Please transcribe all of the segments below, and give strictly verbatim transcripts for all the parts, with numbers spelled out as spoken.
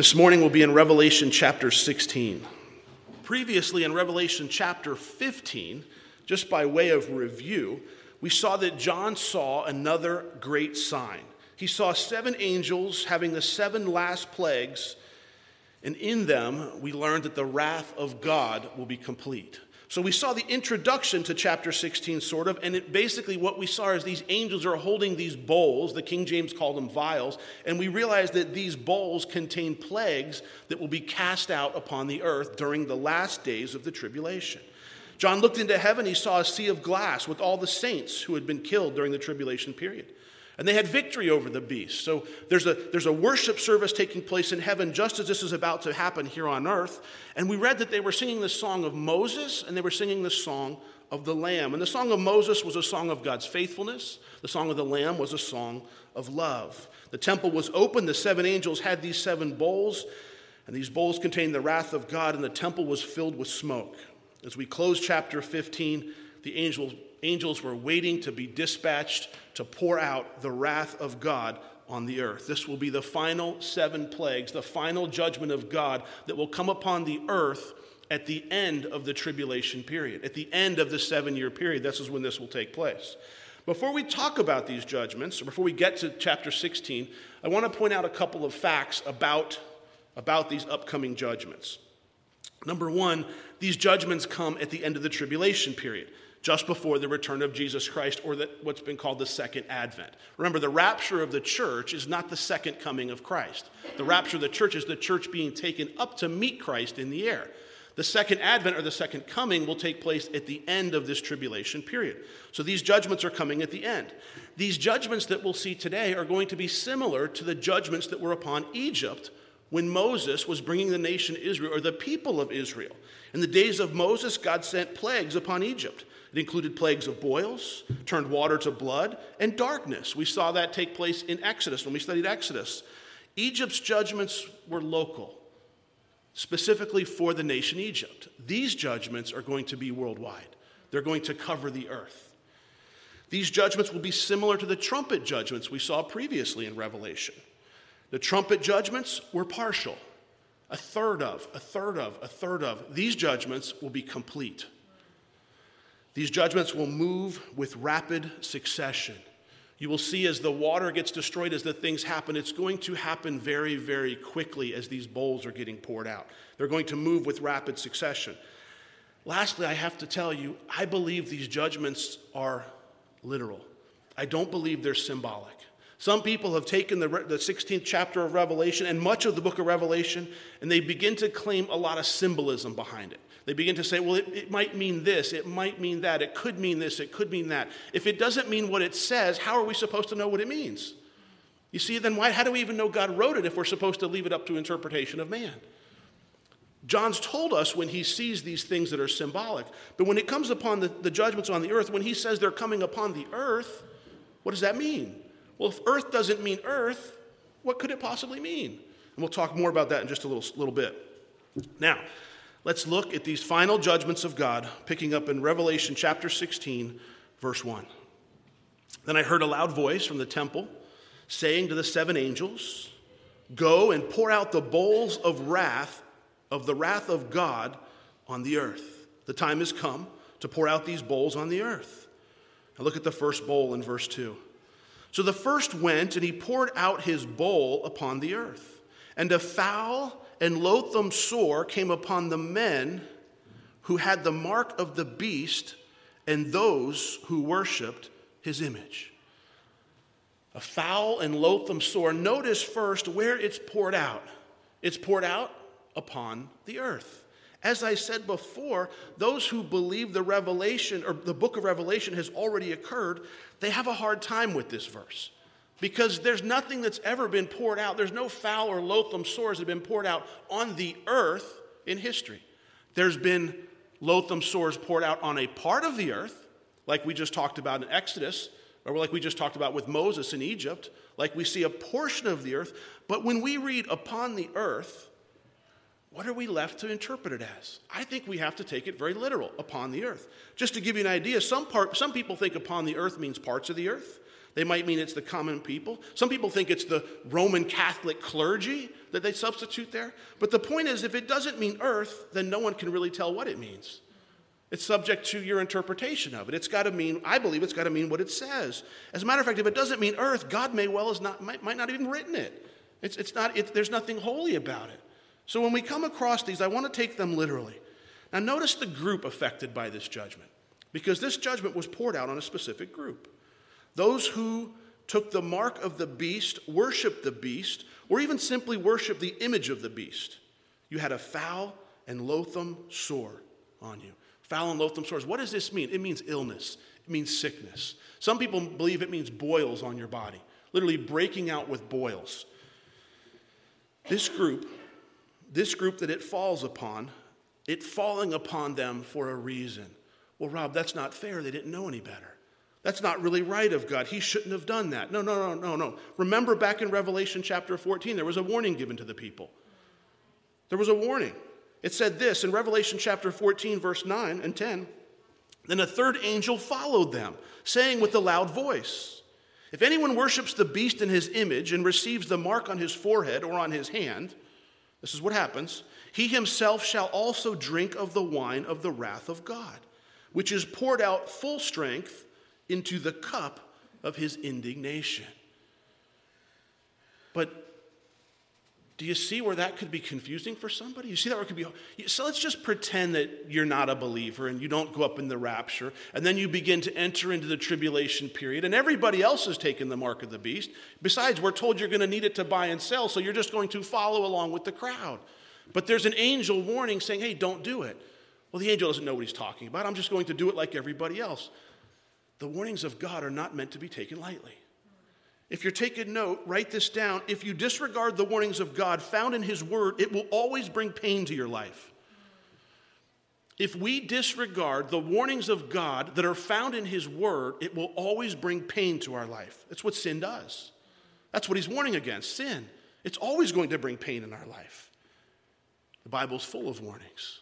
This morning we'll be in Revelation chapter sixteen. Previously in Revelation chapter fifteen, just by way of review, we saw that John saw another great sign. He saw seven angels having the seven last plagues, and in them we learned that the wrath of God will be complete. So we saw the introduction to chapter sixteen, sort of, and it basically what we saw is these angels are holding these bowls. The King James called them vials, and we realized that these bowls contain plagues that will be cast out upon the earth during the last days of the tribulation. John looked into heaven. He saw a sea of glass with all the saints who had been killed during the tribulation period. And they had victory over the beast. So there's a, there's a worship service taking place in heaven just as this is about to happen here on earth. And we read that they were singing the song of Moses and they were singing the song of the Lamb. And the song of Moses was a song of God's faithfulness. The song of the Lamb was a song of love. The temple was open. The seven angels had these seven bowls. And these bowls contained the wrath of God. And the temple was filled with smoke. As we close chapter fifteen, the angels... Angels were waiting to be dispatched to pour out the wrath of God on the earth. This will be the final seven plagues, the final judgment of God that will come upon the earth at the end of the tribulation period, at the end of the seven-year period. This is when this will take place. Before we talk about these judgments, or before we get to chapter sixteen, I want to point out a couple of facts about, about these upcoming judgments. Number one, these judgments come at the end of the tribulation period, just before the return of Jesus Christ, or that what's been called the second advent. Remember, the rapture of the church is not the second coming of Christ. The rapture of the church is the church being taken up to meet Christ in the air. The second advent, or the second coming, will take place at the end of this tribulation period. So these judgments are coming at the end. These judgments that we'll see today are going to be similar to the judgments that were upon Egypt when Moses was bringing the nation Israel, or the people of Israel. In the days of Moses, God sent plagues upon Egypt. It included plagues of boils, turned water to blood, and darkness. We saw that take place in Exodus when we studied Exodus. Egypt's judgments were local, specifically for the nation Egypt. These judgments are going to be worldwide. They're going to cover the earth. These judgments will be similar to the trumpet judgments we saw previously in Revelation. The trumpet judgments were partial. A third of, a third of, a third of. These judgments will be complete. These judgments will move with rapid succession. You will see as the water gets destroyed, as the things happen, it's going to happen very, very quickly as these bowls are getting poured out. They're going to move with rapid succession. Lastly, I have to tell you, I believe these judgments are literal. I don't believe they're symbolic. Some people have taken the, the sixteenth chapter of Revelation and much of the book of Revelation, and they begin to claim a lot of symbolism behind it. They begin to say, well, it, it might mean this, it might mean that, it could mean this, it could mean that. If it doesn't mean what it says, how are we supposed to know what it means? You see, then why? How do we even know God wrote it if we're supposed to leave it up to interpretation of man? John's told us when he sees these things that are symbolic, but when it comes upon the, the judgments on the earth, when he says they're coming upon the earth, what does that mean? Well, if earth doesn't mean earth, what could it possibly mean? And we'll talk more about that in just a little, little bit. Now, let's look at these final judgments of God, picking up in Revelation chapter sixteen, verse one. Then I heard a loud voice from the temple saying to the seven angels, "Go and pour out the bowls of wrath, of the wrath of God on the earth. The time has come to pour out these bowls on the earth." Now look at the first bowl in verse two. So the first went, and he poured out his bowl upon the earth. And a foul and loathsome sore came upon the men who had the mark of the beast and those who worshipped his image. A foul and loathsome sore. Notice first where it's poured out. It's poured out upon the earth. As I said before, those who believe the revelation or the book of Revelation has already occurred, they have a hard time with this verse because there's nothing that's ever been poured out. There's no foul or loathsome sores that have been poured out on the earth in history. There's been loathsome sores poured out on a part of the earth, like we just talked about in Exodus, or like we just talked about with Moses in Egypt, like we see a portion of the earth. But when we read upon the earth, what are we left to interpret it as? I think we have to take it very literal, upon the earth. Just to give you an idea, some part, some people think upon the earth means parts of the earth. They might mean it's the common people. Some people think it's the Roman Catholic clergy that they substitute there. But the point is, if it doesn't mean earth, then no one can really tell what it means. It's subject to your interpretation of it. It's got to mean, I believe it's got to mean what it says. As a matter of fact, if it doesn't mean earth, God may well is not, might, might not even written it. It's, it's not, it, there's nothing holy about it. So when we come across these, I want to take them literally. Now notice the group affected by this judgment, because this judgment was poured out on a specific group. Those who took the mark of the beast, worshiped the beast, or even simply worshiped the image of the beast. You had a foul and loathsome sore on you. Foul and loathsome sores. What does this mean? It means illness. It means sickness. Some people believe it means boils on your body, literally breaking out with boils. This group, this group that it falls upon, it falling upon them for a reason. Well, Rob, that's not fair. They didn't know any better. That's not really right of God. He shouldn't have done that. No, no, no, no, no. Remember back in Revelation chapter fourteen, there was a warning given to the people. There was a warning. It said this in Revelation chapter fourteen, verse nine and ten. Then a third angel followed them, saying with a loud voice, if anyone worships the beast in his image and receives the mark on his forehead or on his hand, this is what happens, he himself shall also drink of the wine of the wrath of God, which is poured out full strength into the cup of his indignation. But do you see where that could be confusing for somebody? You see that where it could be... So let's just pretend that you're not a believer and you don't go up in the rapture, and then you begin to enter into the tribulation period, and everybody else has taken the mark of the beast. Besides, we're told you're going to need it to buy and sell, so you're just going to follow along with the crowd. But there's an angel warning saying, hey, don't do it. Well, the angel doesn't know what he's talking about. I'm just going to do it like everybody else. The warnings of God are not meant to be taken lightly. If you're taking note, write this down. If you disregard the warnings of God found in his word, it will always bring pain to your life. If we disregard the warnings of God that are found in his word, it will always bring pain to our life. That's what sin does. That's what he's warning against, sin. It's always going to bring pain in our life. The Bible's full of warnings.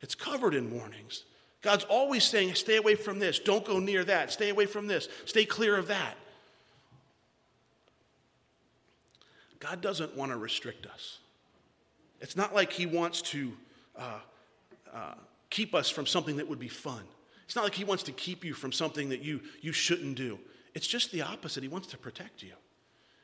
It's covered in warnings. God's always saying, stay away from this. Don't go near that. Stay away from this. Stay clear of that. God doesn't want to restrict us. It's not like he wants to uh, uh, keep us from something that would be fun. It's not like he wants to keep you from something that you, you shouldn't do. It's just the opposite. He wants to protect you.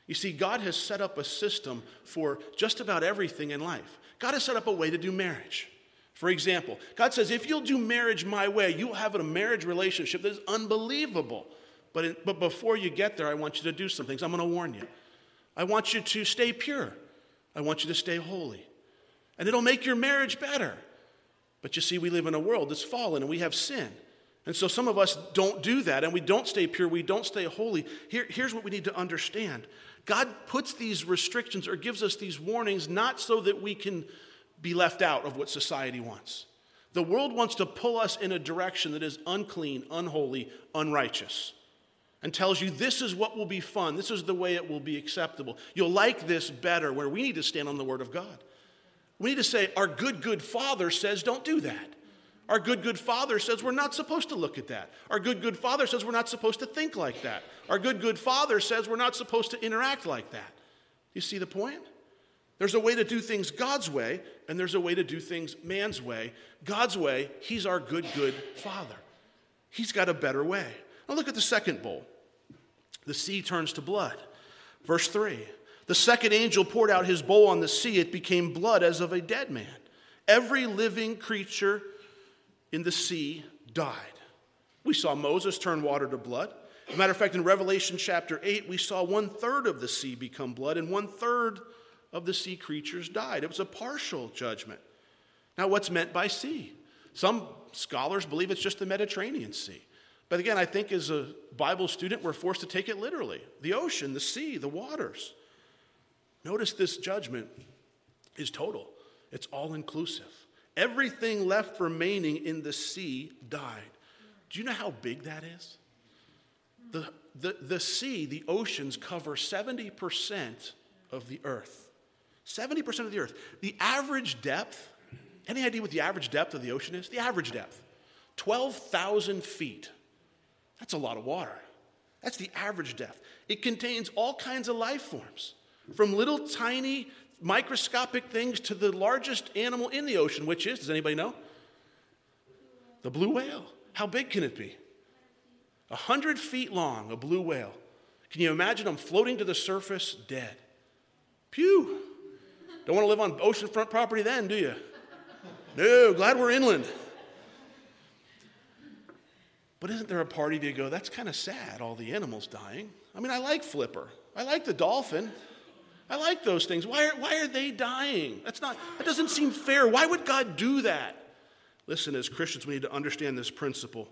You see, God has set up a system for just about everything in life. God has set up a way to do marriage. For example, God says, if you'll do marriage my way, you'll have a marriage relationship that is unbelievable. But, it, but before you get there, I want you to do some things. I'm going to warn you. I want you to stay pure. I want you to stay holy. And it'll make your marriage better. But you see, we live in a world that's fallen and we have sin. And so some of us don't do that, and we don't stay pure, we don't stay holy. Here, here's what we need to understand. God puts these restrictions or gives us these warnings not so that we can be left out of what society wants. The world wants to pull us in a direction that is unclean, unholy, unrighteous, and tells you this is what will be fun, this is the way it will be acceptable. You'll like this better, where we need to stand on the word of God. We need to say, our good, good Father says don't do that. Our good, good Father says we're not supposed to look at that. Our good, good Father says we're not supposed to think like that. Our good, good Father says we're not supposed to interact like that. You see the point? There's a way to do things God's way, and there's a way to do things man's way. God's way, he's our good, good Father. He's got a better way. Now look at the second bowl. The sea turns to blood. Verse three, the second angel poured out his bowl on the sea. It became blood as of a dead man. Every living creature in the sea died. We saw Moses turn water to blood. As a matter of fact, in Revelation chapter eight, we saw one-third of the sea become blood, and one-third of the sea creatures died. It was a partial judgment. Now, what's meant by sea? Some scholars believe it's just the Mediterranean Sea. But again, I think as a Bible student, we're forced to take it literally. The ocean, the sea, the waters. Notice this judgment is total. It's all-inclusive. Everything left remaining in the sea died. Do you know how big that is? The, the, the sea, the oceans, cover seventy percent of the earth. seventy percent of the earth. The average depth, any idea what the average depth of the ocean is? The average depth, twelve thousand feet. That's a lot of water. That's the average death. It contains all kinds of life forms, from little tiny microscopic things to the largest animal in the ocean, which is, does anybody know? The blue whale. How big can it be? A hundred feet long, a blue whale. Can you imagine them floating to the surface dead? Phew. Don't want to live on oceanfront property then, do you? No, glad we're inland. But isn't there a party to go, that's kind of sad, all the animals dying? I mean, I like Flipper. I like the dolphin. I like those things. Why are, why are they dying? That's not, that doesn't seem fair. Why would God do that? Listen, as Christians, we need to understand this principle.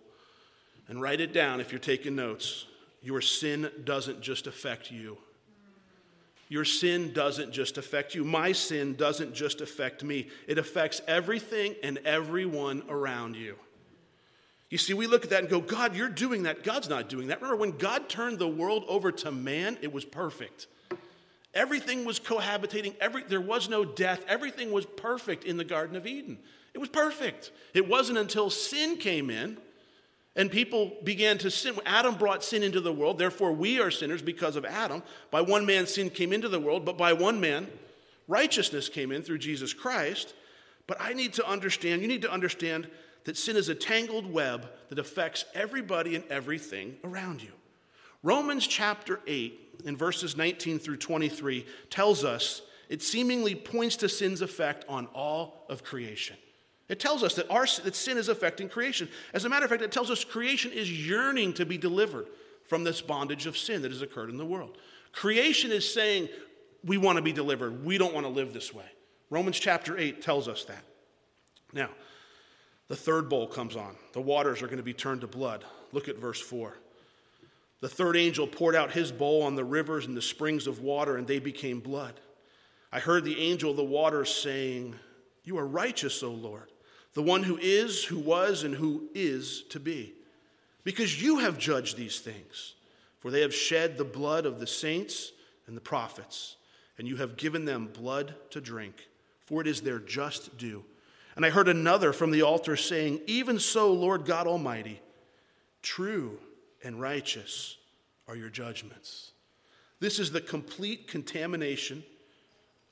And write it down if you're taking notes. Your sin doesn't just affect you. Your sin doesn't just affect you. My sin doesn't just affect me. It affects everything and everyone around you. You see, we look at that and go, God, you're doing that. God's not doing that. Remember, when God turned the world over to man, it was perfect. Everything was cohabitating. Every, there was no death. Everything was perfect in the Garden of Eden. It was perfect. It wasn't until sin came in and people began to sin. Adam brought sin into the world. Therefore, we are sinners because of Adam. By one man, sin came into the world. But by one man, righteousness came in through Jesus Christ. But I need to understand, you need to understand that sin is a tangled web that affects everybody and everything around you. Romans chapter eight, in verses nineteen through twenty-three, tells us it seemingly points to sin's effect on all of creation. It tells us that, our, that sin is affecting creation. As a matter of fact, it tells us creation is yearning to be delivered from this bondage of sin that has occurred in the world. Creation is saying, we want to be delivered. We don't want to live this way. Romans chapter eight tells us that. Now, the third bowl comes on. The waters are going to be turned to blood. Look at verse four. The third angel poured out his bowl on the rivers and the springs of water, and they became blood. I heard the angel of the waters saying, you are righteous, O Lord, the one who is, who was, and who is to be, because you have judged these things. For they have shed the blood of the saints and the prophets, and you have given them blood to drink, for it is their just due. And I heard another from the altar saying, even so, Lord God Almighty, true and righteous are your judgments. This is the complete contamination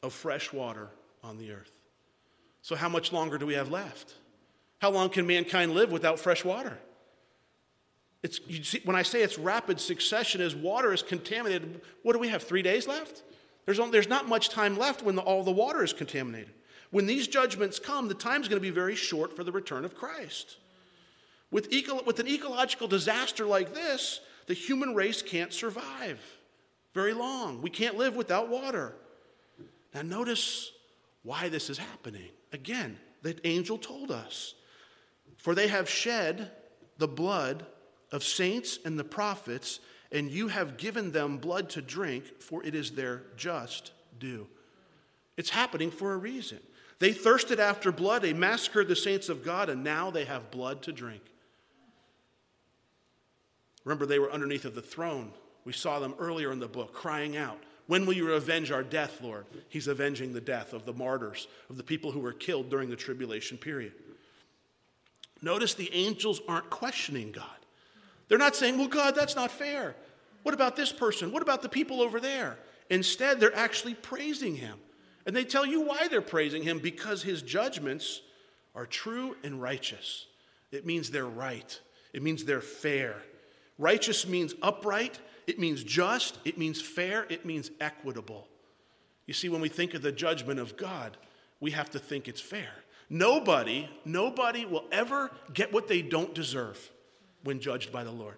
of fresh water on the earth. So how much longer do we have left? How long can mankind live without fresh water? It's, you see, when I say it's rapid succession, as water is contaminated, what do we have, three days left? There's, only, there's not much time left when the, all the water is contaminated. When these judgments come, the time's going to be very short for the return of Christ. With, eco- with an ecological disaster like this, the human race can't survive very long. We can't live without water. Now notice why this is happening. Again, the angel told us, for they have shed the blood of saints and the prophets, and you have given them blood to drink, for it is their just due. It's happening for a reason. They thirsted after blood, they massacred the saints of God, and now they have blood to drink. Remember, they were underneath of the throne. We saw them earlier in the book crying out, when will you avenge our death, Lord? He's avenging the death of the martyrs, of the people who were killed during the tribulation period. Notice the angels aren't questioning God. They're not saying, well, God, that's not fair. What about this person? What about the people over there? Instead, they're actually praising him. And they tell you why they're praising him, because his judgments are true and righteous. It means they're right. It means they're fair. Righteous means upright. It means just. It means fair. It means equitable. You see, when we think of the judgment of God, we have to think it's fair. Nobody, nobody will ever get what they don't deserve when judged by the Lord.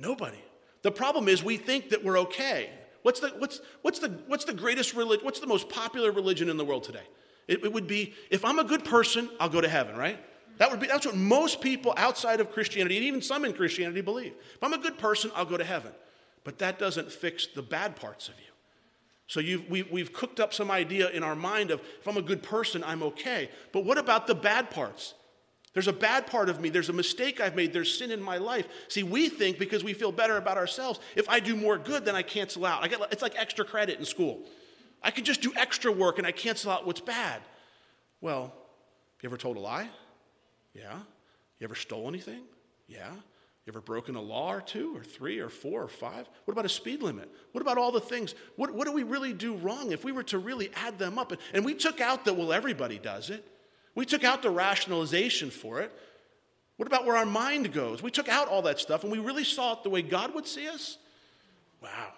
Nobody. The problem is we think that we're okay. What's the, what's, what's the, what's the greatest religion? What's the most popular religion in the world today? It, it would be, if I'm a good person, I'll go to heaven, right? That would be, that's what most people outside of Christianity, and even some in Christianity, believe. If I'm a good person, I'll go to heaven. But that doesn't fix the bad parts of you. So you've, we, we've cooked up some idea in our mind of, if I'm a good person, I'm okay. But what about the bad parts? There's a bad part of me. There's a mistake I've made. There's sin in my life. See, we think because we feel better about ourselves, if I do more good, then I cancel out. I get, it's like extra credit in school. I can just do extra work and I cancel out what's bad. Well, have you ever told a lie? Yeah. You ever stole anything? Yeah. You ever broken a law or two or three or four or five? What about a speed limit? What about all the things? What, what do we really do wrong if we were to really add them up? And, and we took out the, well, everybody does it. We took out the rationalization for it. What about where our mind goes? We took out all that stuff and we really saw it the way God would see us? Wow.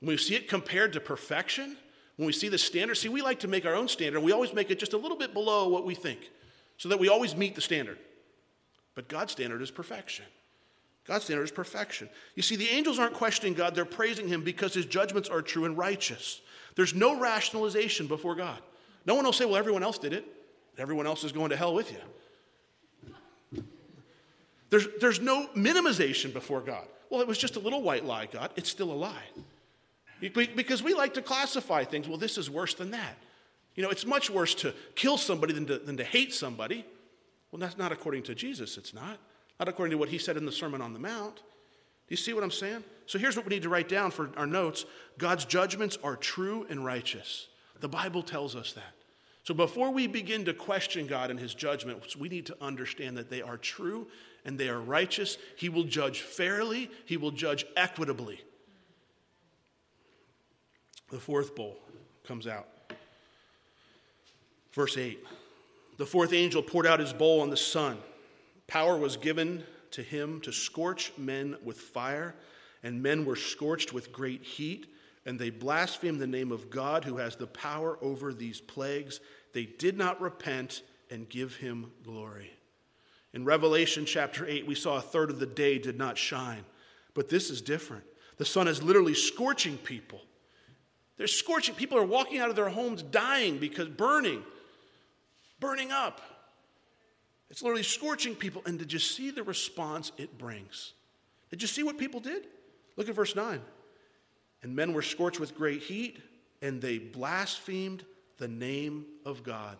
When we see it compared to perfection, when we see the standard, see, we like to make our own standard. We always make it just a little bit below what we think so that we always meet the standard. But God's standard is perfection. God's standard is perfection. You see, the angels aren't questioning God. They're praising him because his judgments are true and righteous. There's no rationalization before God. No one will say, well, everyone else did it. Everyone else is going to hell with you. There's, there's no minimization before God. Well, it was just a little white lie, God. It's still a lie. Because we like to classify things. Well, this is worse than that. You know, it's much worse to kill somebody than to, than to hate somebody. Well, that's not according to Jesus, it's not. Not according to what he said in the Sermon on the Mount. Do you see what I'm saying? So here's what we need to write down for our notes. God's judgments are true and righteous. The Bible tells us that. So before we begin to question God and his judgments, we need to understand that they are true and they are righteous. He will judge fairly. He will judge equitably. The fourth bowl comes out. Verse eight. The fourth angel poured out his bowl on the sun. Power was given to him to scorch men with fire, and men were scorched with great heat, and they blasphemed the name of God who has the power over these plagues. They did not repent and give him glory. In Revelation chapter eight, we saw a third of the day did not shine, but this is different. The sun is literally scorching people. They're scorching. People are walking out of their homes dying because burning. Burning up. It's literally scorching people. And did you see the response it brings? Did you see what people did? Look at verse nine. And men were scorched with great heat, and they blasphemed the name of God,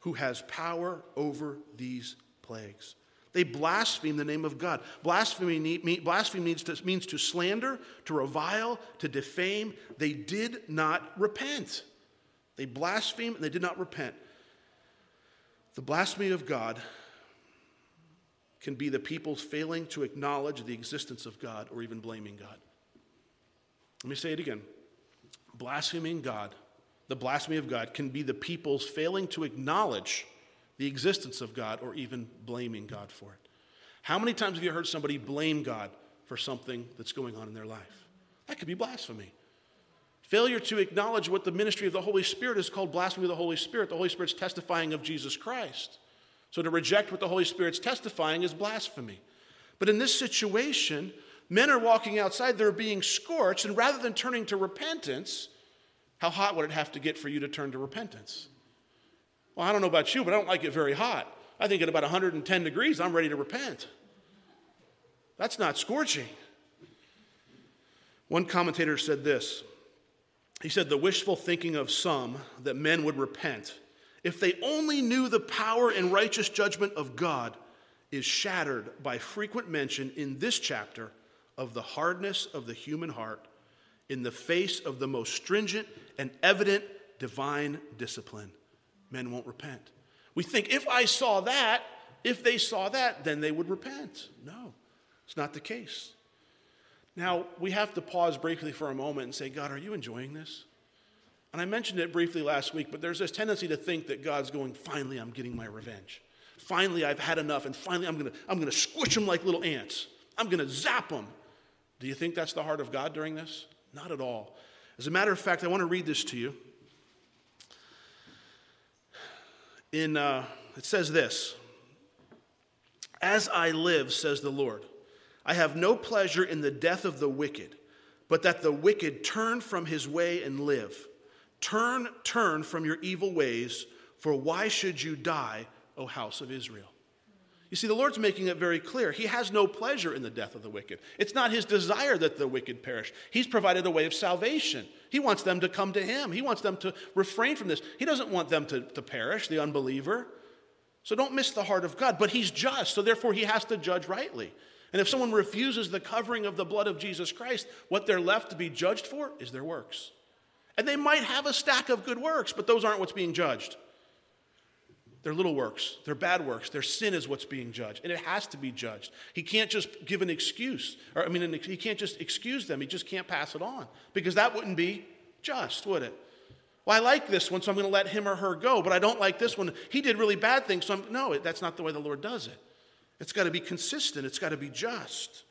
who has power over these plagues. They blasphemed the name of God. Blasphemy means to, means to slander, to revile, to defame. They did not repent. They blasphemed and they did not repent. The blasphemy of God can be the people failing to acknowledge the existence of God or even blaming God. Let me say it again. Blaspheming God, the blasphemy of God can be the people's failing to acknowledge the existence of God or even blaming God for it. How many times have you heard somebody blame God for something that's going on in their life? That could be blasphemy. Failure to acknowledge what the ministry of the Holy Spirit is called blasphemy of the Holy Spirit. The Holy Spirit's testifying of Jesus Christ. So to reject what the Holy Spirit's testifying is blasphemy. But in this situation, men are walking outside, they're being scorched, and rather than turning to repentance, how hot would it have to get for you to turn to repentance? Well, I don't know about you, but I don't like it very hot. I think at about one hundred ten degrees, I'm ready to repent. That's not scorching. One commentator said this. He said, the wishful thinking of some that men would repent, if they only knew the power and righteous judgment of God, is shattered by frequent mention in this chapter of the hardness of the human heart in the face of the most stringent and evident divine discipline. Men won't repent. We think, if I saw that, if they saw that, then they would repent. No, it's not the case. Now, we have to pause briefly for a moment and say, God, are you enjoying this? And I mentioned it briefly last week, but there's this tendency to think that God's going, finally, I'm getting my revenge. Finally, I've had enough, and finally, I'm going to I'm going to squish them like little ants. I'm going to zap them. Do you think that's the heart of God during this? Not at all. As a matter of fact, I want to read this to you. In uh, it says this, as I live, says the Lord, I have no pleasure in the death of the wicked, but that the wicked turn from his way and live. Turn, turn from your evil ways, for why should you die, O house of Israel? You see, the Lord's making it very clear. He has no pleasure in the death of the wicked. It's not his desire that the wicked perish. He's provided a way of salvation. He wants them to come to him. He wants them to refrain from this. He doesn't want them to, to perish, the unbeliever. So don't miss the heart of God. But he's just, so therefore he has to judge rightly. And if someone refuses the covering of the blood of Jesus Christ, what they're left to be judged for is their works. And they might have a stack of good works, but those aren't what's being judged. Their little works, their bad works, their sin is what's being judged. And it has to be judged. He can't just give an excuse. Or I mean, he can't just excuse them. He just can't pass it on. Because that wouldn't be just, would it? Well, I like this one, so I'm going to let him or her go. But I don't like this one. He did really bad things, so I'm, no, that's not the way the Lord does it. It's got to be consistent. It's got to be just.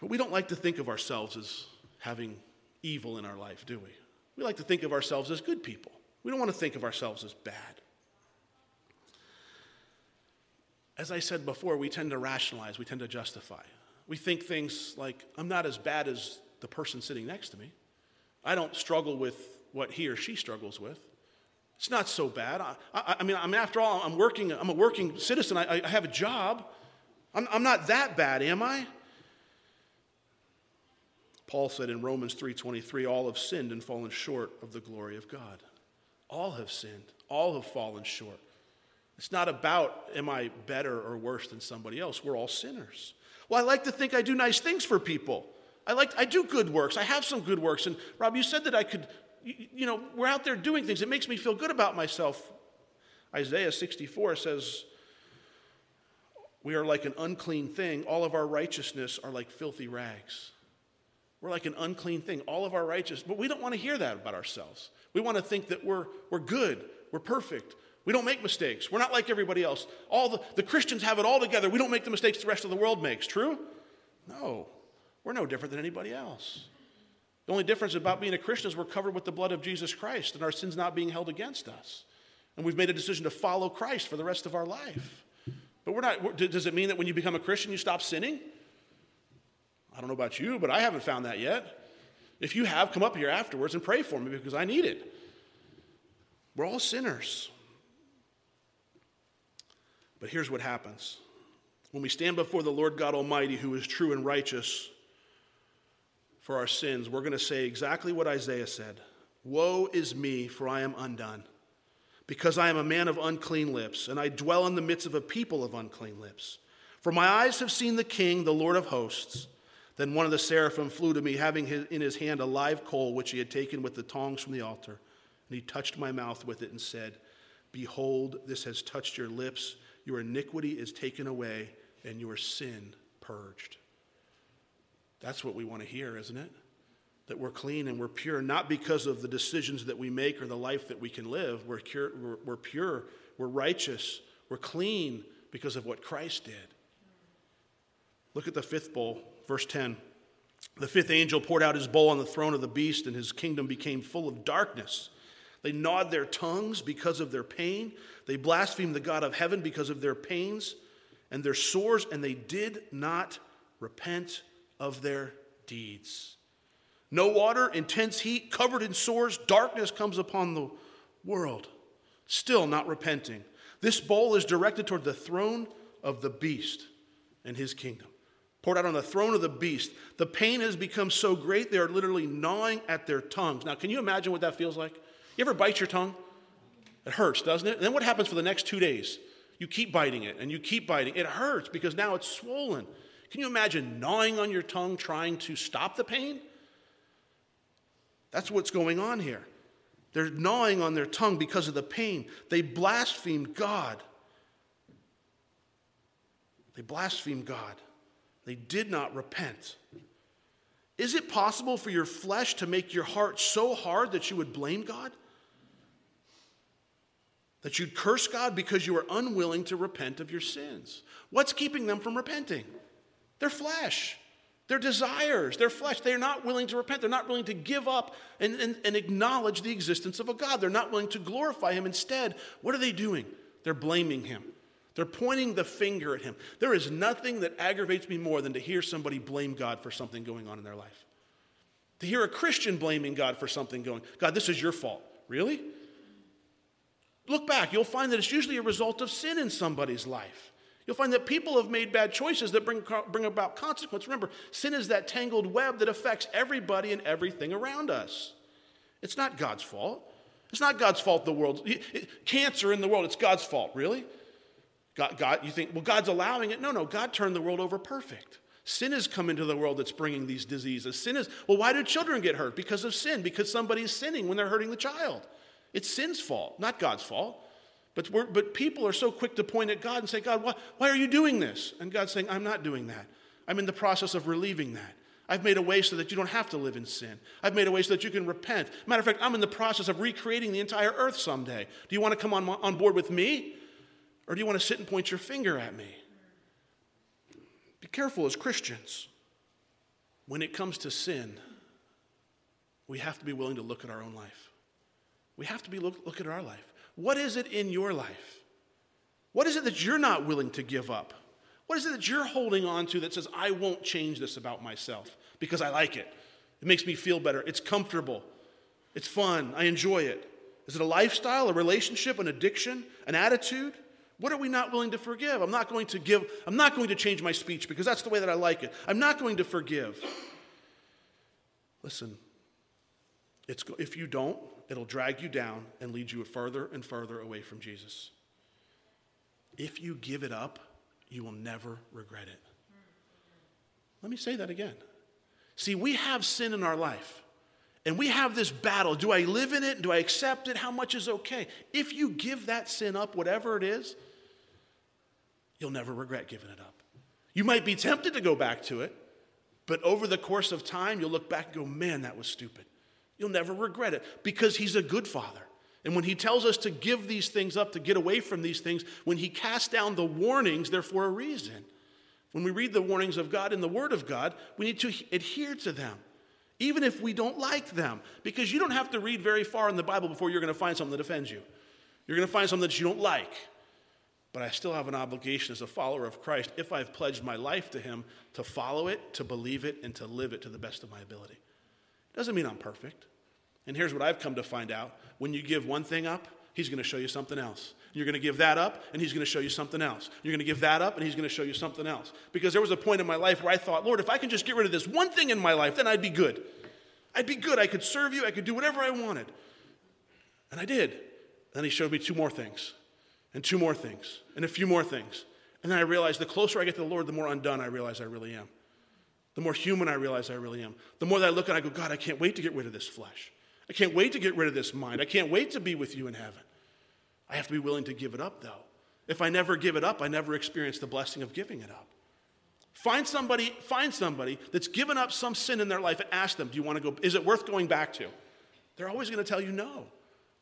But we don't like to think of ourselves as having evil in our life, do we? We like to think of ourselves as good people. We don't want to think of ourselves as bad. As I said before, we tend to rationalize. We tend to justify. We think things like, I'm not as bad as the person sitting next to me. I don't struggle with what he or she struggles with. It's not so bad. I, I, I mean, I mean, after all, I'm working. I'm a working citizen. I, I have a job. I'm, I'm not that bad, am I? Paul said in Romans three twenty-three, all have sinned and fallen short of the glory of God. All have sinned. All have fallen short. It's not about, am I better or worse than somebody else? We're all sinners. Well, I like to think I do nice things for people. I like, I do good works. I have some good works. And Rob, you said that I could, you know, we're out there doing things. It makes me feel good about myself. Isaiah sixty-four says, we are like an unclean thing. All of our righteousness are like filthy rags. We're like an unclean thing. All of our righteousness. But we don't want to hear that about ourselves. We want to think that we're, we're good, we're perfect, we don't make mistakes, we're not like everybody else. All the, the Christians have it all together, we don't make the mistakes the rest of the world makes, true? No, we're no different than anybody else. The only difference about being a Christian is we're covered with the blood of Jesus Christ and our sins not being held against us. And we've made a decision to follow Christ for the rest of our life. But we're not. We're, does it mean that when you become a Christian you stop sinning? I don't know about you, but I haven't found that yet. If you have, come up here afterwards and pray for me because I need it. We're all sinners. But here's what happens. When we stand before the Lord God Almighty, who is true and righteous for our sins, we're going to say exactly what Isaiah said. Woe is me, for I am undone, because I am a man of unclean lips, and I dwell in the midst of a people of unclean lips. For my eyes have seen the King, the Lord of hosts. Then one of the seraphim flew to me, having in his hand a live coal, which he had taken with the tongs from the altar. And he touched my mouth with it and said, Behold, this has touched your lips. Your iniquity is taken away, and your sin purged. That's what we want to hear, isn't it? That we're clean and we're pure, not because of the decisions that we make or the life that we can live. We're pure, we're, we're, pure, we're righteous, we're clean because of what Christ did. Look at the fifth bowl. Verse ten, the fifth angel poured out his bowl on the throne of the beast, and his kingdom became full of darkness. They gnawed their tongues because of their pain. They blasphemed the God of heaven because of their pains and their sores, and they did not repent of their deeds. No water, intense heat, covered in sores, darkness comes upon the world, still not repenting. This bowl is directed toward the throne of the beast and his kingdom. Poured out on the throne of the beast. The pain has become so great, they are literally gnawing at their tongues. Now, can you imagine what that feels like? You ever bite your tongue? It hurts, doesn't it? And then what happens for the next two days? You keep biting it, and you keep biting. It hurts because now it's swollen. Can you imagine gnawing on your tongue, trying to stop the pain? That's what's going on here. They're gnawing on their tongue because of the pain. They blasphemed God. They blasphemed God. They did not repent. Is it possible for your flesh to make your heart so hard that you would blame God? That you'd curse God because you are unwilling to repent of your sins? What's keeping them from repenting? Their flesh, their desires, their flesh. They're not willing to repent. They're not willing to give up and, and, and acknowledge the existence of a God. They're not willing to glorify him. Instead, what are they doing? They're blaming him. They're pointing the finger at him. There is nothing that aggravates me more than to hear somebody blame God for something going on in their life. To hear a Christian blaming God for something going, God, this is your fault. Really? Look back. You'll find that it's usually a result of sin in somebody's life. You'll find that people have made bad choices that bring, bring about consequence. Remember, sin is that tangled web that affects everybody and everything around us. It's not God's fault. It's not God's fault the world. Cancer in the world, it's God's fault. Really? God, God, you think, well, God's allowing it. No, no, God turned the world over perfect. Sin has come into the world that's bringing these diseases. Sin is, well, why do children get hurt? Because of sin, because somebody's sinning when they're hurting the child. It's sin's fault, not God's fault. But we're, but people are so quick to point at God and say, God, why, why are you doing this? And God's saying, I'm not doing that. I'm in the process of relieving that. I've made a way so that you don't have to live in sin. I've made a way so that you can repent. Matter of fact, I'm in the process of recreating the entire earth someday. Do you want to come on, on board with me? Or do you want to sit and point your finger at me? Be careful as Christians. When it comes to sin, we have to be willing to look at our own life. We have to be look, look at our life. What is it in your life? What is it that you're not willing to give up? What is it that you're holding on to that says, I won't change this about myself because I like it? It makes me feel better. It's comfortable. It's fun. I enjoy it. Is it a lifestyle, a relationship, an addiction, an attitude? What are we not willing to forgive? I'm not going to give. I'm not going to change my speech because that's the way that I like it. I'm not going to forgive. Listen, it's, if you don't, it'll drag you down and lead you further and further away from Jesus. If you give it up, you will never regret it. Let me say that again. See, we have sin in our life, and we have this battle. Do I live in it? Do I accept it? How much is okay? If you give that sin up, whatever it is, you'll never regret giving it up. You might be tempted to go back to it, but over the course of time, you'll look back and go, man, that was stupid. You'll never regret it because he's a good father. And when he tells us to give these things up, to get away from these things, when he casts down the warnings, they're for a reason. When we read the warnings of God in the Word of God, we need to adhere to them, even if we don't like them. Because you don't have to read very far in the Bible before you're going to find something that offends you. You're going to find something that you don't like. But I still have an obligation as a follower of Christ, if I've pledged my life to him, to follow it, to believe it, and to live it to the best of my ability. It doesn't mean I'm perfect. And here's what I've come to find out. When you give one thing up, he's going to show you something else. You're going to give that up, and he's going to show you something else. You're going to give that up, and he's going to show you something else. Because there was a point in my life where I thought, Lord, if I can just get rid of this one thing in my life, then I'd be good. I'd be good. I could serve you. I could do whatever I wanted. And I did. And then he showed me two more things, and two more things, and a few more things. And then I realized the closer I get to the Lord, the more undone I realize I really am. The more human I realize I really am. The more that I look and I go, God, I can't wait to get rid of this flesh. I can't wait to get rid of this mind. I can't wait to be with you in heaven. I have to be willing to give it up, though. If I never give it up, I never experience the blessing of giving it up. Find somebody, find somebody that's given up some sin in their life and ask them, do you want to go, is it worth going back to? They're always going to tell you no.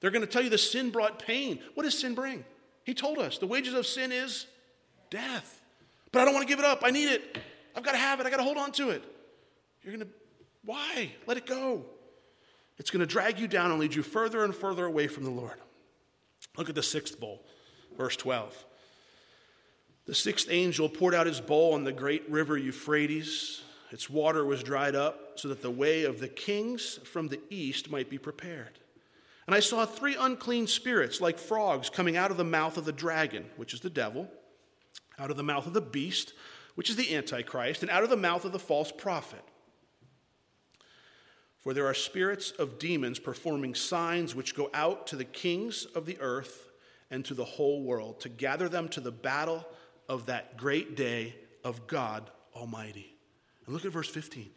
They're going to tell you the sin brought pain. What does sin bring? He told us the wages of sin is death. But I don't want to give it up. I need it. I've got to have it. I've got to hold on to it. You're going to, why? Let it go. It's going to drag you down and lead you further and further away from the Lord. Look at the sixth bowl, verse twelve. The sixth angel poured out his bowl on the great river Euphrates. Its water was dried up so that the way of the kings from the east might be prepared. And I saw three unclean spirits like frogs coming out of the mouth of the dragon, which is the devil, out of the mouth of the beast, which is the Antichrist, and out of the mouth of the false prophet. For there are spirits of demons performing signs which go out to the kings of the earth and to the whole world to gather them to the battle of that great day of God Almighty. And look at verse fifteen.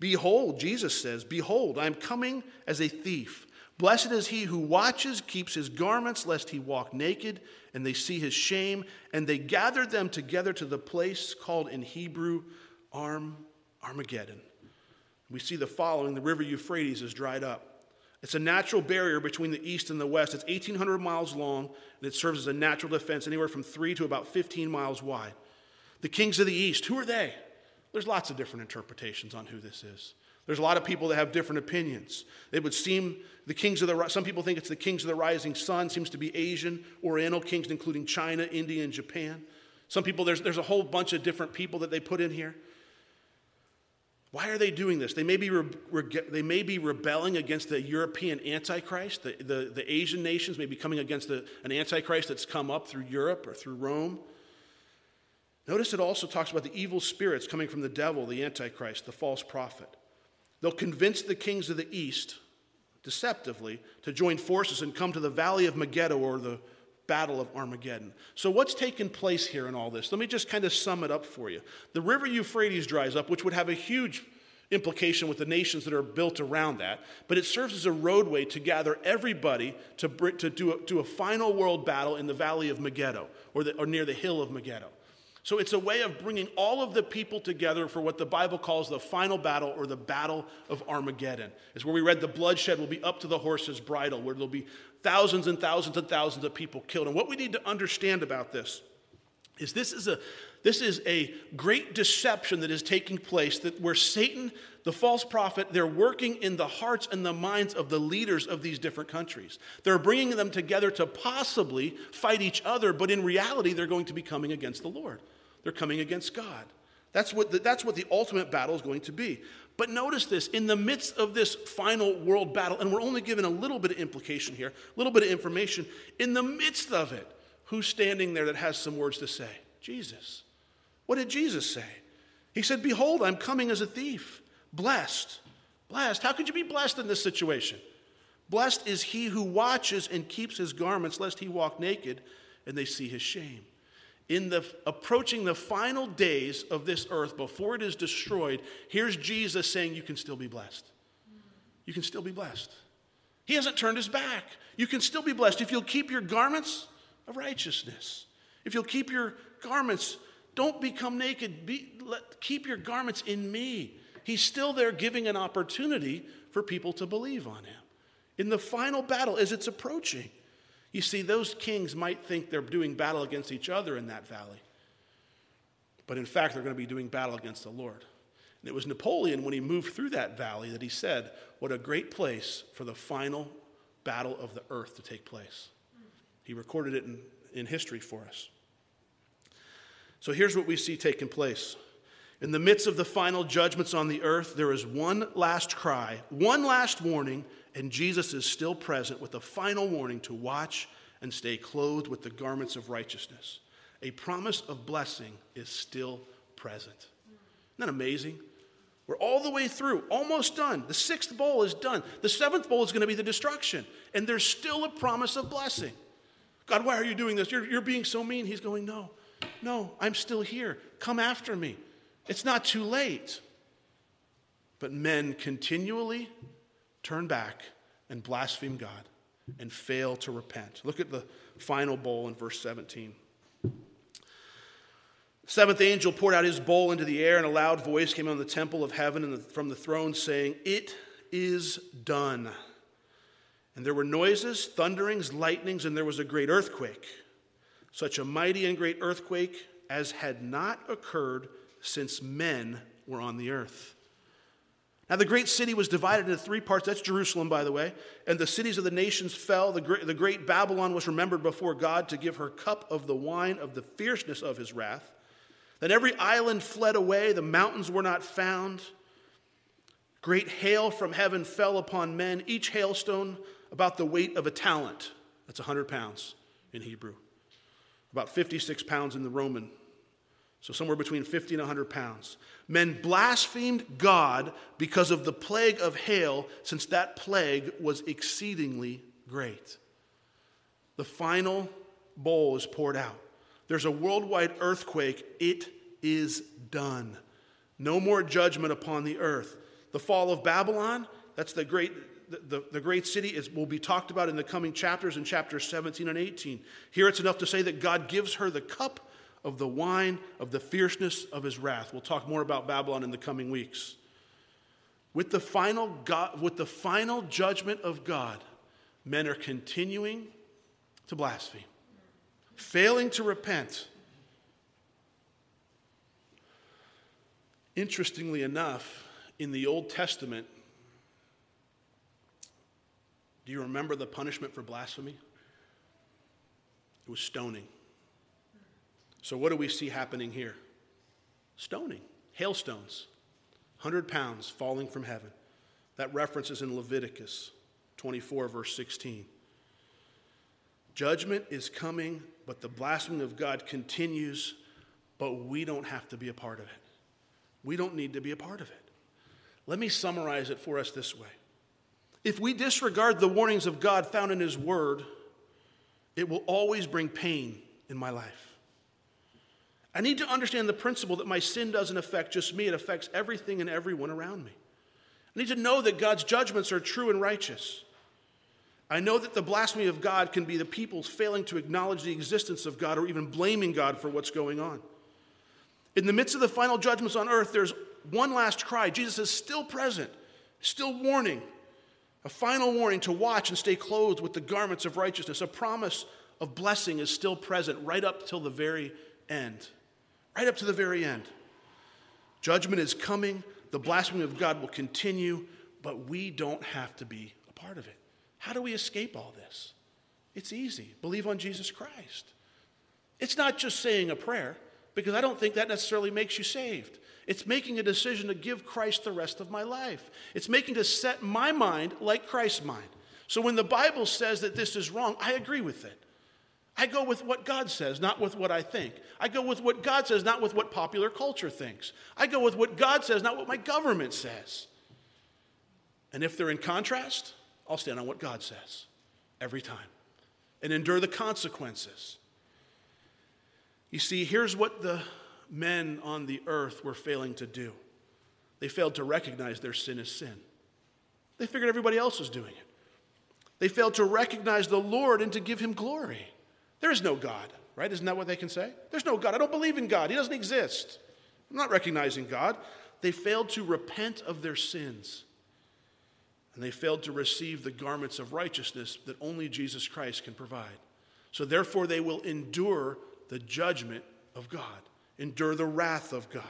Behold, Jesus says, behold, I am coming as a thief. Blessed is he who watches, keeps his garments, lest he walk naked, and they see his shame. And they gathered them together to the place called in Hebrew Armageddon. We see the following. The river Euphrates is dried up. It's a natural barrier between the east and the west. It's eighteen hundred miles long, and it serves as a natural defense anywhere from three to about fifteen miles wide. The kings of the east, who are they? There's lots of different interpretations on who this is. There's a lot of people that have different opinions. It would seem the kings of the, some people think it's the kings of the rising sun, seems to be Asian, Oriental kings, including China, India, and Japan. Some people, there's, there's a whole bunch of different people that they put in here. Why are they doing this? They may be, re- rege- they may be rebelling against the European Antichrist. The, the, the Asian nations may be coming against the, an Antichrist that's come up through Europe or through Rome. Notice it also talks about the evil spirits coming from the devil, the Antichrist, the false prophet. They'll convince the kings of the east, deceptively, to join forces and come to the valley of Megiddo or the Battle of Armageddon. So what's taken place here in all this? Let me just kind of sum it up for you. The river Euphrates dries up, which would have a huge implication with the nations that are built around that, but it serves as a roadway to gather everybody to, to do, a, do a final world battle in the valley of Megiddo, or, the, or near the hill of Megiddo. So it's a way of bringing all of the people together for what the Bible calls the final battle, or the battle of Armageddon. It's where we read the bloodshed will be up to the horse's bridle, where there'll be thousands and thousands and thousands of people killed. And what we need to understand about this is this is a this is a great deception that is taking place, that where Satan, the false prophet, they're working in the hearts and the minds of the leaders of these different countries. They're bringing them together to possibly fight each other, but in reality, they're going to be coming against the Lord. They're coming against God. That's what the, that's what the ultimate battle is going to be. But notice this, in the midst of this final world battle, and we're only given a little bit of implication here, a little bit of information, in the midst of it, who's standing there that has some words to say? Jesus. What did Jesus say? He said, behold, I'm coming as a thief. Blessed. Blessed. How could you be blessed in this situation? Blessed is he who watches and keeps his garments, lest he walk naked and they see his shame. In the approaching the final days of this earth, before it is destroyed, here's Jesus saying, you can still be blessed. You can still be blessed. He hasn't turned his back. You can still be blessed if you'll keep your garments of righteousness. If you'll keep your garments, don't become naked. Be, let, keep your garments in me. He's still there giving an opportunity for people to believe on him. In the final battle, as it's approaching, you see, those kings might think they're doing battle against each other in that valley. But in fact, they're going to be doing battle against the Lord. And it was Napoleon, when he moved through that valley, that he said, what a great place for the final battle of the earth to take place. He recorded it in, in history for us. So here's what we see taking place. In the midst of the final judgments on the earth, there is one last cry, one last warning, and Jesus is still present with a final warning to watch and stay clothed with the garments of righteousness. A promise of blessing is still present. Isn't that amazing? We're all the way through, almost done. The sixth bowl is done. The seventh bowl is going to be the destruction, and there's still a promise of blessing. God, why are you doing this? You're, you're being so mean. He's going, no. No, I'm still here. Come after me. It's not too late. But men continually turn back and blaspheme God and fail to repent. Look at the final bowl in verse seventeen. The seventh angel poured out his bowl into the air, and a loud voice came on the temple of heaven and from the throne saying, it is done. And there were noises, thunderings, lightnings, and there was a great earthquake. Such a mighty and great earthquake as had not occurred since men were on the earth. Now the great city was divided into three parts. That's Jerusalem, by the way. And the cities of the nations fell. The great, the great Babylon was remembered before God to give her cup of the wine of the fierceness of his wrath. Then every island fled away. The mountains were not found. Great hail from heaven fell upon men. Each hailstone about the weight of a talent. That's one hundred pounds in Hebrew. About fifty-six pounds in the Roman. So somewhere between fifty and one hundred pounds. Men blasphemed God because of the plague of hail, since that plague was exceedingly great. The final bowl is poured out. There's a worldwide earthquake. It is done. No more judgment upon the earth. The fall of Babylon, that's the great... The, the, the great city is, will be talked about in the coming chapters, in chapters seventeen and eighteen. Here it's enough to say that God gives her the cup of the wine of the fierceness of his wrath. We'll talk more about Babylon in the coming weeks. With the final, God, with the final judgment of God, men are continuing to blaspheme, failing to repent. Interestingly enough, in the Old Testament, do you remember the punishment for blasphemy? It was stoning. So what do we see happening here? Stoning. Hailstones. one hundred pounds falling from heaven. That reference is in Leviticus twenty-four, verse sixteen. Judgment is coming, but the blasphemy of God continues, but we don't have to be a part of it. We don't need to be a part of it. Let me summarize it for us this way. If we disregard the warnings of God found in his word, it will always bring pain in my life. I need to understand the principle that my sin doesn't affect just me, it affects everything and everyone around me. I need to know that God's judgments are true and righteous. I know that the blasphemy of God can be the people failing to acknowledge the existence of God or even blaming God for what's going on. In the midst of the final judgments on earth, there's one last cry. Jesus is still present, still warning, a final warning to watch and stay clothed with the garments of righteousness. A promise of blessing is still present right up till the very end. Right up to the very end. Judgment is coming. The blasphemy of God will continue, but we don't have to be a part of it. How do we escape all this? It's easy. Believe on Jesus Christ. It's not just saying a prayer, because I don't think that necessarily makes you saved. It's making a decision to give Christ the rest of my life. It's making to set my mind like Christ's mind. So when the Bible says that this is wrong, I agree with it. I go with what God says, not with what I think. I go with what God says, not with what popular culture thinks. I go with what God says, not what my government says. And if they're in contrast, I'll stand on what God says every time and endure the consequences. You see, here's what the men on the earth were failing to do. They failed to recognize their sin is sin. They figured everybody else was doing it. They failed to recognize the Lord and to give him glory. There is no God, right? Isn't that what they can say? There's no God. I don't believe in God. He doesn't exist. I'm not recognizing God. They failed to repent of their sins. And they failed to receive the garments of righteousness that only Jesus Christ can provide. So therefore they will endure the judgment of God, endure the wrath of God.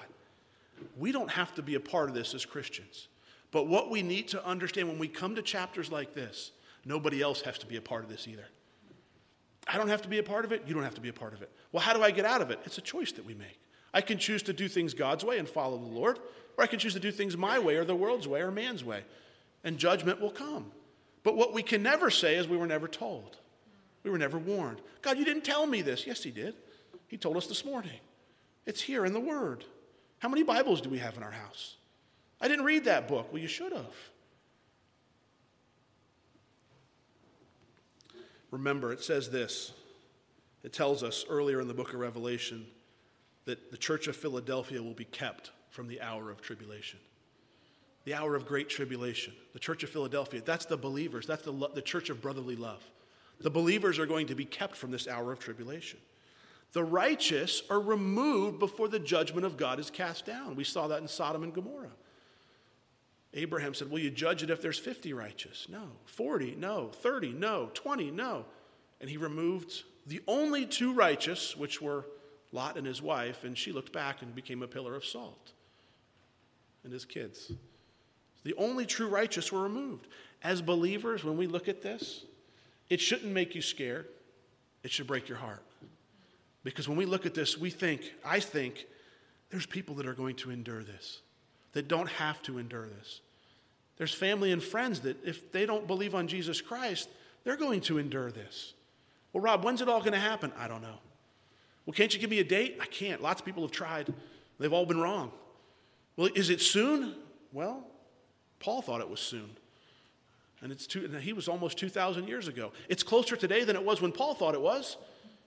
We don't have to be a part of this as Christians. But what we need to understand when we come to chapters like this, nobody else has to be a part of this either. I don't have to be a part of it. You don't have to be a part of it. Well, how do I get out of it? It's a choice that we make. I can choose to do things God's way and follow the Lord, or I can choose to do things my way or the world's way or man's way, and judgment will come. But what we can never say is we were never told. We were never warned. God, you didn't tell me this. Yes, he did. He told us this morning. It's here in the Word. How many Bibles do we have in our house? I didn't read that book. Well, you should have. Remember, it says this. It tells us earlier in the book of Revelation that the church of Philadelphia will be kept from the hour of tribulation. The hour of great tribulation. The church of Philadelphia, that's the believers. That's the, lo- the church of brotherly love. The believers are going to be kept from this hour of tribulation. The righteous are removed before the judgment of God is cast down. We saw that in Sodom and Gomorrah. Abraham said, will you judge it if there's fifty righteous? No. forty? No. thirty? No. twenty? No. And he removed the only two righteous, which were Lot and his wife, and she looked back and became a pillar of salt. And his kids. The only true righteous were removed. As believers, when we look at this, it shouldn't make you scared. It should break your heart. Because when we look at this, we think, I think, there's people that are going to endure this, that don't have to endure this. There's family and friends that if they don't believe on Jesus Christ, they're going to endure this. Well, Rob, when's it all going to happen? I don't know. Well, can't you give me a date? I can't. Lots of people have tried. They've all been wrong. Well, is it soon? Well, Paul thought it was soon. And it's two, and he was almost two thousand years ago. It's closer today than it was when Paul thought it was.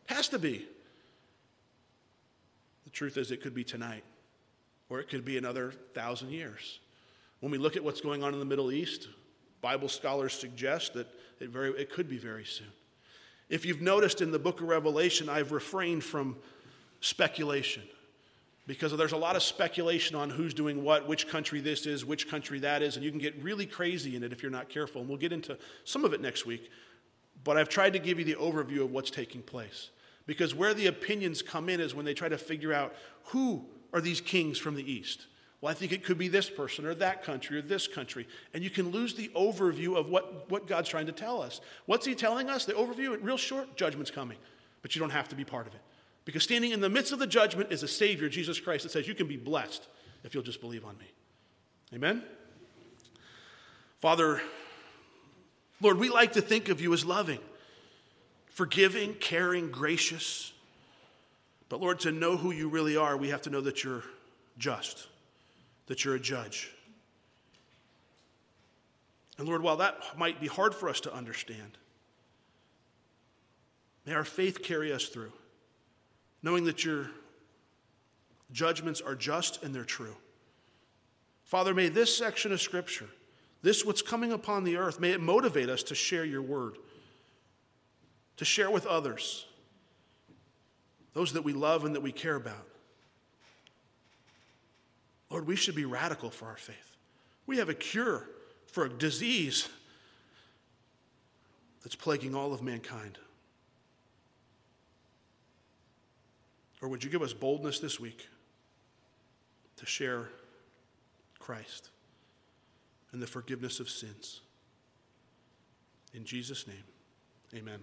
Has to be. The truth is it could be tonight. Or it could be another thousand years. When we look at what's going on in the Middle East, Bible scholars suggest that it, very, it could be very soon. If you've noticed in the book of Revelation, I've refrained from speculation because there's a lot of speculation on who's doing what, which country this is, which country that is, and you can get really crazy in it if you're not careful, and we'll get into some of it next week. But I've tried to give you the overview of what's taking place because where the opinions come in is when they try to figure out who are these kings from the east. Well, I think it could be this person or that country or this country. And you can lose the overview of what, what God's trying to tell us. What's he telling us? The overview, real short, judgment's coming. But you don't have to be part of it. Because standing in the midst of the judgment is a Savior, Jesus Christ, that says you can be blessed if you'll just believe on me. Amen? Father, Lord, we like to think of you as loving, forgiving, caring, gracious. But Lord, to know who you really are, we have to know that you're just, that you're a judge. And Lord, while that might be hard for us to understand, may our faith carry us through, knowing that your judgments are just and they're true. Father, may this section of Scripture This, what's coming upon the earth, may it motivate us to share your word, to share with others, those that we love and that we care about. Lord, we should be radical for our faith. We have a cure for a disease that's plaguing all of mankind. Or would you give us boldness this week to share Christ and the forgiveness of sins? In Jesus' name, amen.